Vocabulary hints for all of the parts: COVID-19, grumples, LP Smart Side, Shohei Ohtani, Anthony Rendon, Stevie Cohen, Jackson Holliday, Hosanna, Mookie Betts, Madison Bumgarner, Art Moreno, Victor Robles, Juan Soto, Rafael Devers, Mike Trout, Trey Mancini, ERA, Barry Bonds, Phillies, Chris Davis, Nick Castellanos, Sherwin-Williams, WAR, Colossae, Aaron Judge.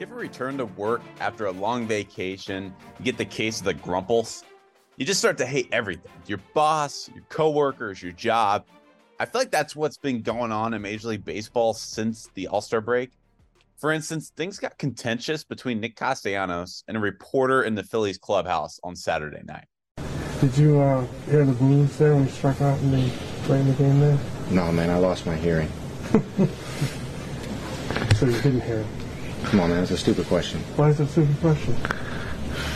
You ever return to work after a long vacation, you get the case of the grumples? You just start to hate everything. Your boss, your coworkers, your job. I feel like that's what's been going on in Major League Baseball since the All-Star break. For instance, things got contentious between Nick Castellanos and a reporter in the Phillies clubhouse on Saturday night. Did you hear the blues there when you struck out and they played the game there? No, man, I lost my hearing. So you didn't hear it? Come on, man, that's a stupid question. Why is it a stupid question?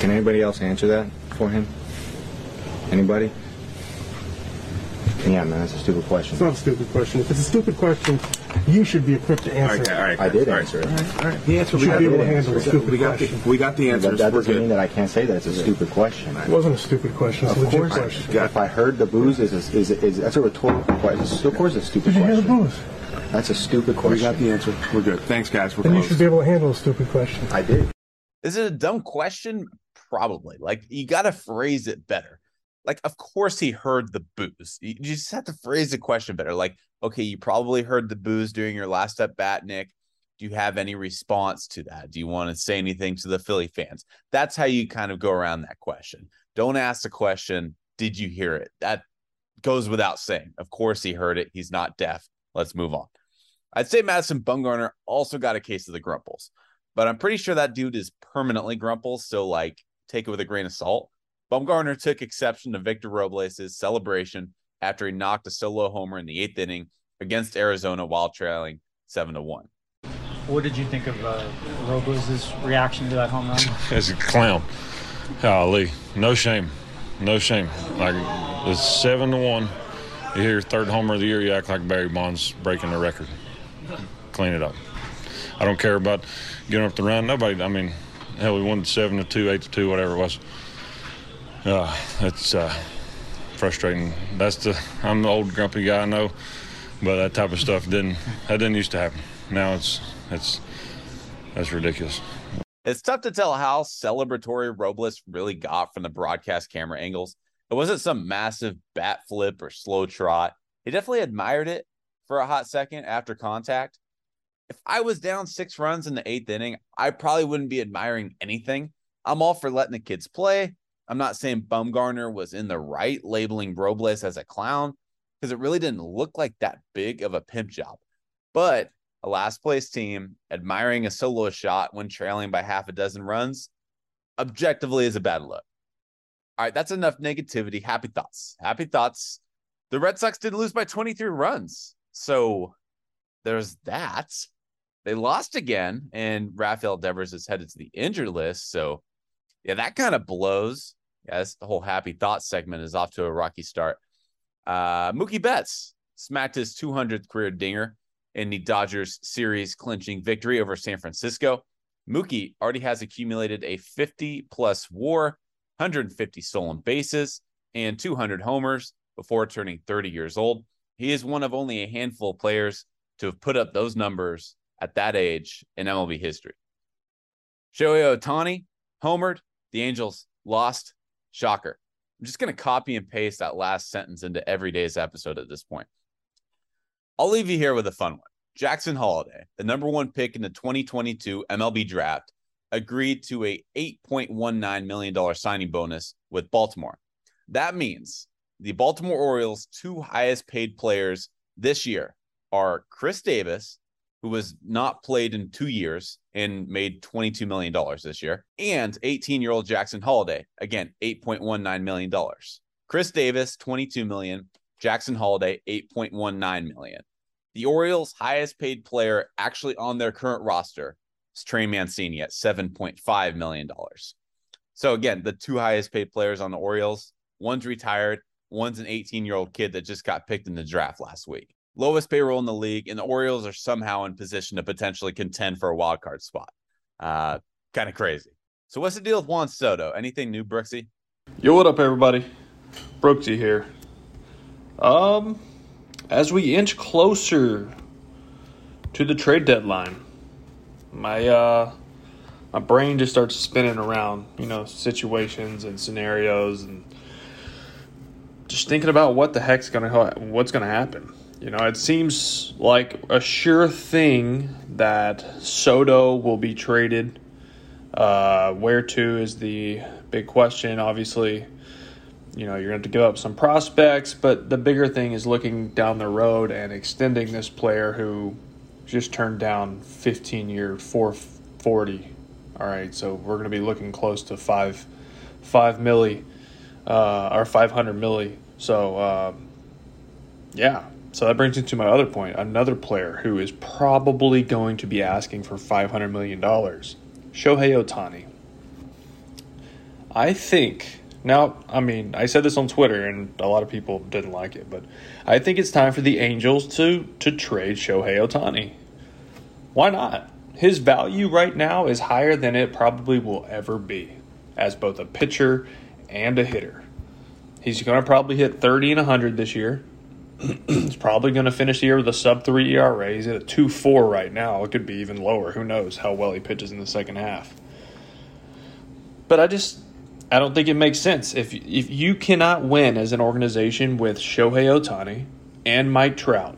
Can anybody else answer that for him? Anybody? Yeah, man, that's a stupid question. It's not a stupid question. If it's a stupid question, you should be equipped to answer it. All right. I did answer it. All right. The answer should be able to handle a stupid question. We got the answer. That doesn't mean that I can't say that it's a stupid question. It wasn't a stupid question. It's a legit question. If I heard the booze, that's a rhetorical question. Of course it's a stupid question. Did you hear the booze? That's a stupid question. We got the answer. We're good. Thanks, guys. We're close. And you should be able to handle a stupid question. I did. Is it a dumb question? Probably. Like, you got to phrase it better. Like, of course he heard the booze. You just have to phrase the question better. Like, okay, you probably heard the booze during your last at-bat, Nick. Do you have any response to that? Do you want to say anything to the Philly fans? That's how you kind of go around that question. Don't ask the question, did you hear it? That goes without saying. Of course he heard it. He's not deaf. Let's move on. I'd say Madison Bumgarner also got a case of the grumples, but I'm pretty sure that dude is permanently grumples, so, like, take it with a grain of salt. Bumgarner took exception to Victor Robles' celebration after he knocked a solo homer in the 8th inning against Arizona while trailing 7-1. What did you think of Robles' reaction to that home run? As a clown. Golly, no shame. No shame. Like, it's 7-1. You hear third homer of the year, you act like Barry Bonds breaking the record. Clean it up. I don't care about getting up the run. Nobody, I mean, hell, we won 7-2, 8-2, whatever it was. It's frustrating. I'm the old grumpy guy, I know, but that type of stuff didn't used to happen. Now that's ridiculous. It's tough to tell how celebratory Robles really got from the broadcast camera angles. It wasn't some massive bat flip or slow trot. He definitely admired it for a hot second after contact. If I was down 6 runs in the 8th inning, I probably wouldn't be admiring anything. I'm all for letting the kids play. I'm not saying Bumgarner was in the right labeling Robles as a clown, because it really didn't look like that big of a pimp job. But a last-place team admiring a solo shot when trailing by 6 runs objectively is a bad look. All right, that's enough negativity. Happy thoughts. Happy thoughts. The Red Sox did lose by 23 runs. So there's that. They lost again, and Rafael Devers is headed to the injured list. So, yeah, that kind of blows. Yeah, that's the whole happy thoughts segment is off to a rocky start. Mookie Betts smacked his 200th career dinger in the Dodgers series clinching victory over San Francisco. Mookie already has accumulated a 50-plus WAR, 150 stolen bases, and 200 homers before turning 30 years old. He is one of only a handful of players to have put up those numbers at that age in MLB history. Shohei Ohtani homered. The Angels lost. Shocker. I'm just going to copy and paste that last sentence into every day's episode at this point. I'll leave you here with a fun one. Jackson Holliday, the #1 pick in the 2022 MLB draft, agreed to a $8.19 million signing bonus with Baltimore. That means the Baltimore Orioles' 2 highest paid players this year are Chris Davis, who has not played in 2 years and made $22 million this year, and 18-year-old Jackson Holliday, again, $8.19 million. Chris Davis, $22 million. Jackson Holliday, $8.19 million. The Orioles' highest paid player actually on their current roster, Trey Mancini at $7.5 million. So again, the 2 highest paid players on the Orioles, one's retired, one's an 18-year-old kid that just got picked in the draft last week. Lowest payroll in the league, and the Orioles are somehow in position to potentially contend for a wild card spot. Kind of crazy. So what's the deal with Juan Soto? Anything new, Brooksy? Yo, what up, everybody? Brooksy here. As we inch closer to the trade deadline, my brain just starts spinning around, situations and scenarios, and just thinking about what's going to happen. You know, it seems like a sure thing that Soto will be traded. Where to is the big question. Obviously, you know, you're going to have to give up some prospects, but the bigger thing is looking down the road and extending this player who just turned down 15-year, 440. All right, so we're going to be looking close to five milli, or 500 milli. So, yeah. So that brings me to my other point. Another player who is probably going to be asking for $500 million, Shohei Ohtani. I think, now, I mean, I said this on Twitter and a lot of people didn't like it, but I think it's time for the Angels to trade Shohei Ohtani. Why not? His value right now is higher than it probably will ever be as both a pitcher and a hitter. He's going to probably hit 30 and 100 this year. He's probably going to finish the year with a sub-3 ERA. He's at a 2.4 right now. It could be even lower. Who knows how well he pitches in the second half. But I don't think it makes sense. If you cannot win as an organization with Shohei Ohtani and Mike Trout,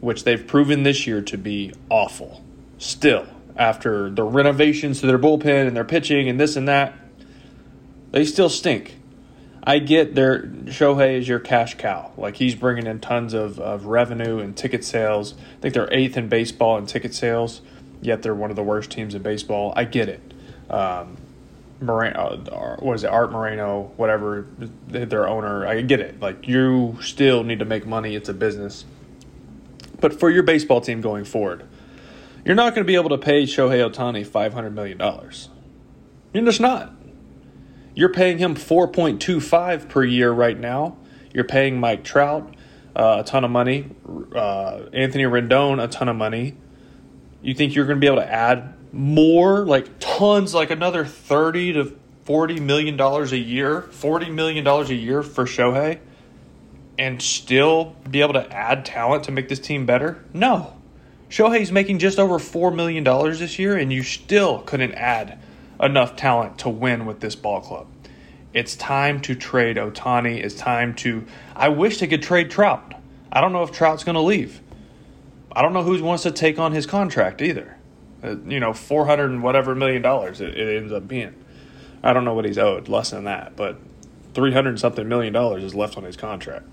which they've proven this year to be awful, still, after the renovations to their bullpen and their pitching and this and that, they still stink. I get Shohei is your cash cow. Like, he's bringing in tons of revenue and ticket sales. I think they're 8th in baseball in ticket sales, yet they're one of the worst teams in baseball. I get it. Art Moreno, whatever, their owner. I get it. Like, you still need to make money. It's a business. But for your baseball team going forward, you're not going to be able to pay Shohei Ohtani $500 million. You're just not. You're paying him $4.25 per year right now. You're paying Mike Trout a ton of money, Anthony Rendon a ton of money. You think you're going to be able to add more, like tons, like another $30 to $40 million a year, $40 million a year for Shohei, and still be able to add talent to make this team better? No, Shohei's making just over $4 million this year, and you still couldn't add enough talent to win with this ball club. It's time to trade Ohtani. It's time to – I wish they could trade Trout. I don't know if Trout's going to leave. I don't know who wants to take on his contract either. You know, $400 and whatever million it ends up being. I don't know what he's owed, less than that, but $300-something million is left on his contract.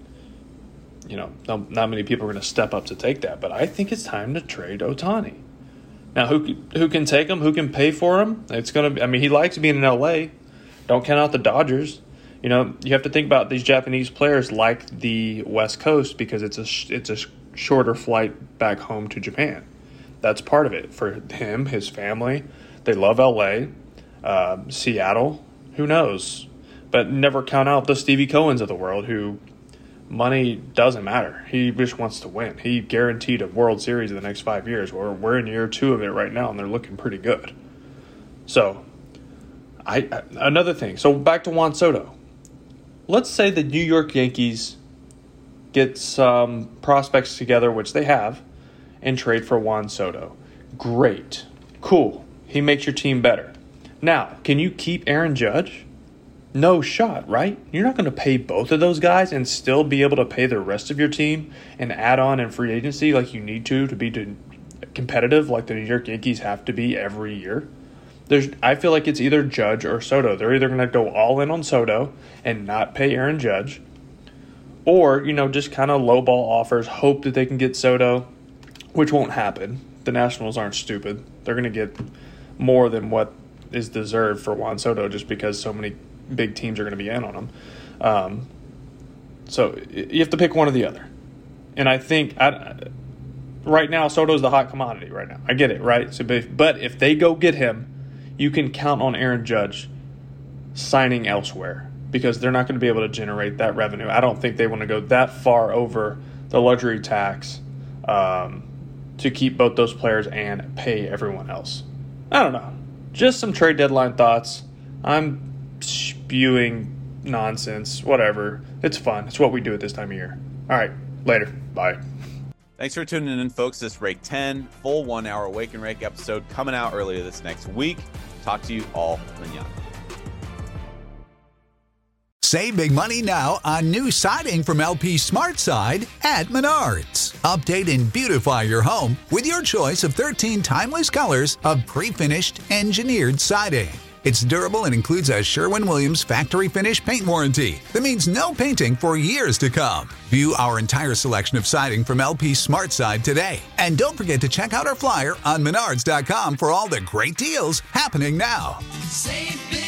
You know, not many people are going to step up to take that, but I think it's time to trade Ohtani. Now, who can take him? Who can pay for him? It's going to be, I mean, he likes being in L.A. Don't count out the Dodgers. You know, you have to think about these Japanese players like the West Coast because it's a shorter flight back home to Japan. That's part of it. For him, his family, they love L.A., Seattle, who knows? But never count out the Stevie Cohens of the world who money doesn't matter. He just wants to win. He guaranteed a World Series in the next 5 years. We're in year two of it right now, and they're looking pretty good. So, another thing. So, back to Juan Soto. Let's say the New York Yankees get some prospects together, which they have, and trade for Juan Soto. Great. Cool. He makes your team better. Now, can you keep Aaron Judge? No shot, right? You're not going to pay both of those guys and still be able to pay the rest of your team and add on in free agency like you need to be competitive like the New York Yankees have to be every year. I feel like it's either Judge or Soto. They're either going to go all in on Soto and not pay Aaron Judge or, you know, just kind of lowball offers, hope that they can get Soto, which won't happen. The Nationals aren't stupid. They're going to get more than what is deserved for Juan Soto just because so many big teams are going to be in on them. So you have to pick one or the other. And I think right now Soto's the hot commodity right now. I get it, right? So, but if they go get him, you can count on Aaron Judge signing elsewhere because they're not going to be able to generate that revenue. I don't think they want to go that far over the luxury tax to keep both those players and pay everyone else. I don't know. Just some trade deadline thoughts. I'm spewing nonsense, whatever. It's fun. It's what we do at this time of year. All right, later. Bye. Thanks for tuning in, folks. This Rake 10, full 1 hour Wake and Rake episode coming out earlier this next week. Talk to you all manana. Save big money now on new siding from LP Smart Side at Menards. Update and beautify your home with your choice of 13 timeless colors of pre-finished engineered siding. It's durable and includes a Sherwin-Williams factory finish paint warranty that means no painting for years to come. View our entire selection of siding from LP Smart Side today. And don't forget to check out our flyer on Menards.com for all the great deals happening now. Save